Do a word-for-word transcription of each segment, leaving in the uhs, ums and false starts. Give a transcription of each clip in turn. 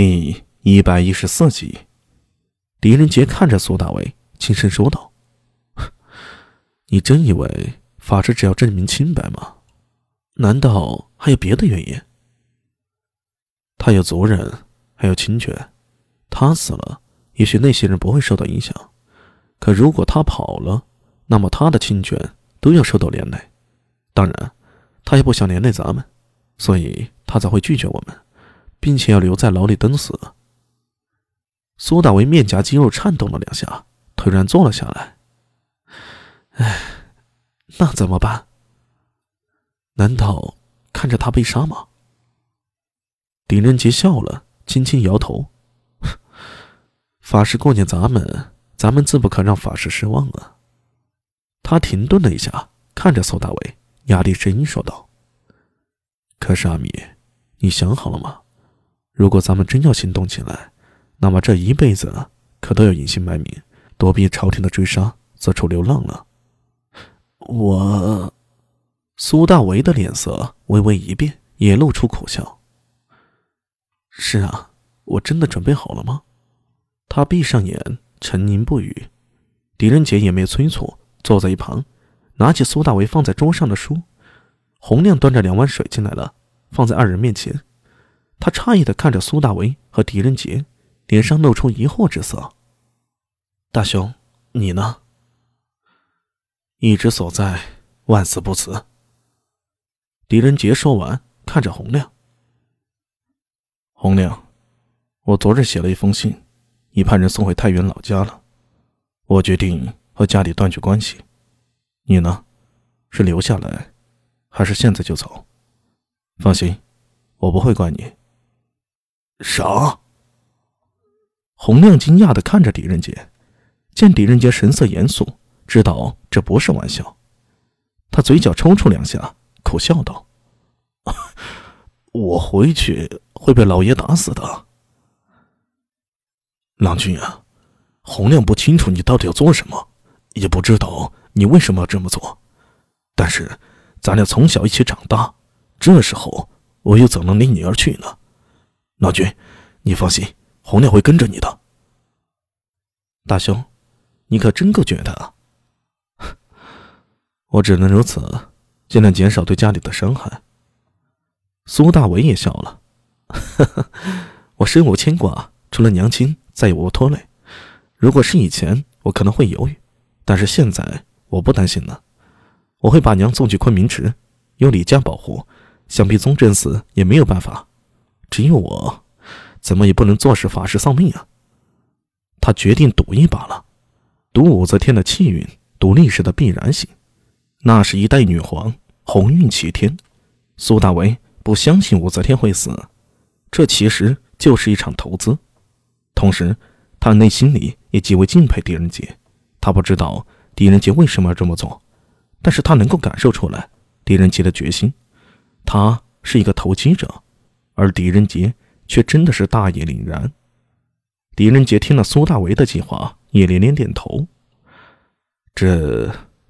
第一百一十四集，狄仁杰看着苏大为，轻声说道：“你真以为法治只要证明清白吗？难道还有别的原因？他有族人，还有亲眷，他死了，也许那些人不会受到影响。可如果他跑了，那么他的亲眷都要受到连累。当然，他也不想连累咱们，所以他才会拒绝我们，并且要留在牢里等死。”苏大为面颊肌肉颤动了两下，突然坐了下来。唉，那怎么办？难道看着他被杀吗？狄仁杰笑了，轻轻摇头。法师顾念咱们，咱们自不可让法师失望啊。他停顿了一下，看着苏大为，压低声音说道：“可是阿米，你想好了吗？如果咱们真要行动起来，那么这一辈子可都要隐姓埋名，躲避朝廷的追杀，四处流浪了。”我……苏大为的脸色微微一变，也露出苦笑。是啊，我真的准备好了吗？他闭上眼，沉吟不语。狄仁杰也没催促，坐在一旁，拿起苏大为放在桌上的书。洪亮端着两碗水进来了，放在二人面前。他诧异地看着苏大为和狄仁杰，脸上露出疑惑之色。大兄，你呢？一直所在，万死不辞。狄仁杰说完，看着洪亮。洪亮，我昨日写了一封信，已派人送回太原老家了。我决定和家里断绝关系。你呢？是留下来，还是现在就走？放心，我不会怪你。啥？洪亮惊讶地看着狄仁杰，见狄仁杰神色严肃，知道这不是玩笑。他嘴角抽搐两下，苦笑道：“我回去会被老爷打死的。”郎君啊，洪亮不清楚你到底要做什么，也不知道你为什么要这么做。但是咱俩从小一起长大，这时候我又怎能离你而去呢？郎君，你放心，洪亮会跟着你的。大兄，你可真够绝的啊！我只能如此，尽量减少对家里的伤害。苏大为也笑了，我身无牵挂，除了娘亲，再也无拖累。如果是以前，我可能会犹豫，但是现在我不担心了。我会把娘送去昆明池，有李家保护，想必宗正死也没有办法。只有我，怎么也不能坐视法师丧命啊！他决定赌一把了，赌武则天的气运，赌历史的必然性。那是一代女皇，鸿运齐天。苏大为不相信武则天会死，这其实就是一场投资。同时，他内心里也极为敬佩狄仁杰。他不知道狄仁杰为什么要这么做，但是他能够感受出来狄仁杰的决心。他是一个投机者，而狄仁杰却真的是大义凛然。狄仁杰听了苏大为的计划，也连连点头。这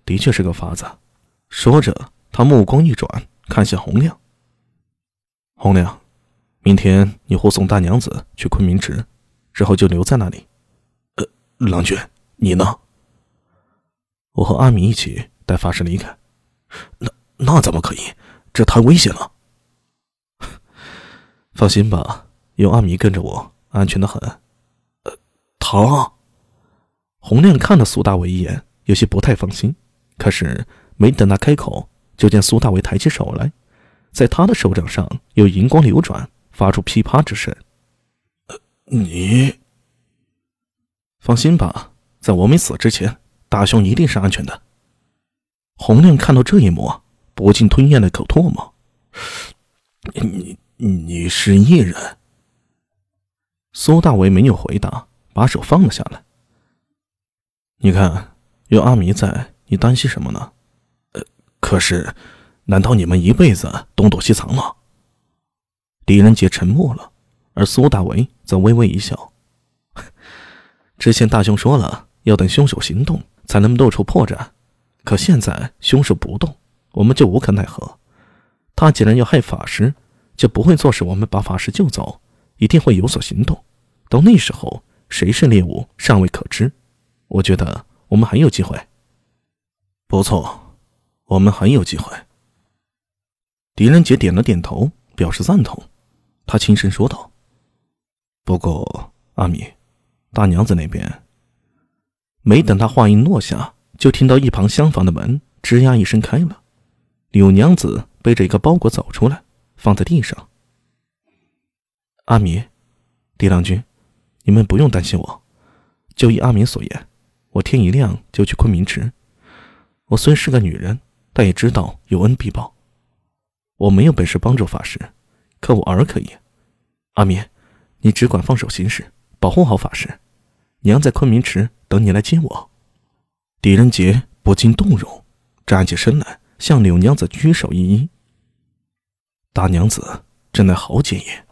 的确是个法子。说着，他目光一转，看向洪亮。洪亮，明天你护送大娘子去昆明池，之后就留在那里。呃，郎君，你呢？我和阿米一起带法师离开。那那怎么可以？这太危险了。放心吧，有阿米跟着我，安全的很。呃，他……洪亮看了苏大为一眼，有些不太放心。可是没等他开口，就见苏大为抬起手来，在他的手掌上有银光流转，发出噼啪之声。呃，你……放心吧，在我没死之前，大兄一定是安全的。洪亮看到这一幕，不禁吞咽了口唾沫。你你是异人？苏大为没有回答，把手放了下来。你看，有阿弥在，你担心什么呢？呃，可是，难道你们一辈子东躲西藏吗？狄仁杰沉默了，而苏大为则微微一笑。之前大兄说了，要等凶手行动才能露出破绽。可现在凶手不动，我们就无可奈何。他既然要害法师，就不会坐视我们把法师救走，一定会有所行动。到那时候，谁是猎物尚未可知。我觉得我们很有机会。不错，我们很有机会。狄仁杰点了点头，表示赞同。他轻声说道：“不过，阿米，大娘子那边……”没等他话音落下，就听到一旁厢房的门吱呀一声开了。柳娘子背着一个包裹走出来，放在地上。阿米，狄郎君，你们不用担心我。就依阿米所言，我天一亮就去昆明池。我虽是个女人，但也知道有恩必报。我没有本事帮助法师，可我儿可以。阿米，你只管放手行事，保护好法师。娘在昆明池等你来接我。狄仁杰不禁动容，站起身来，向柳娘子鞠手一揖。大娘子真乃好姐姐。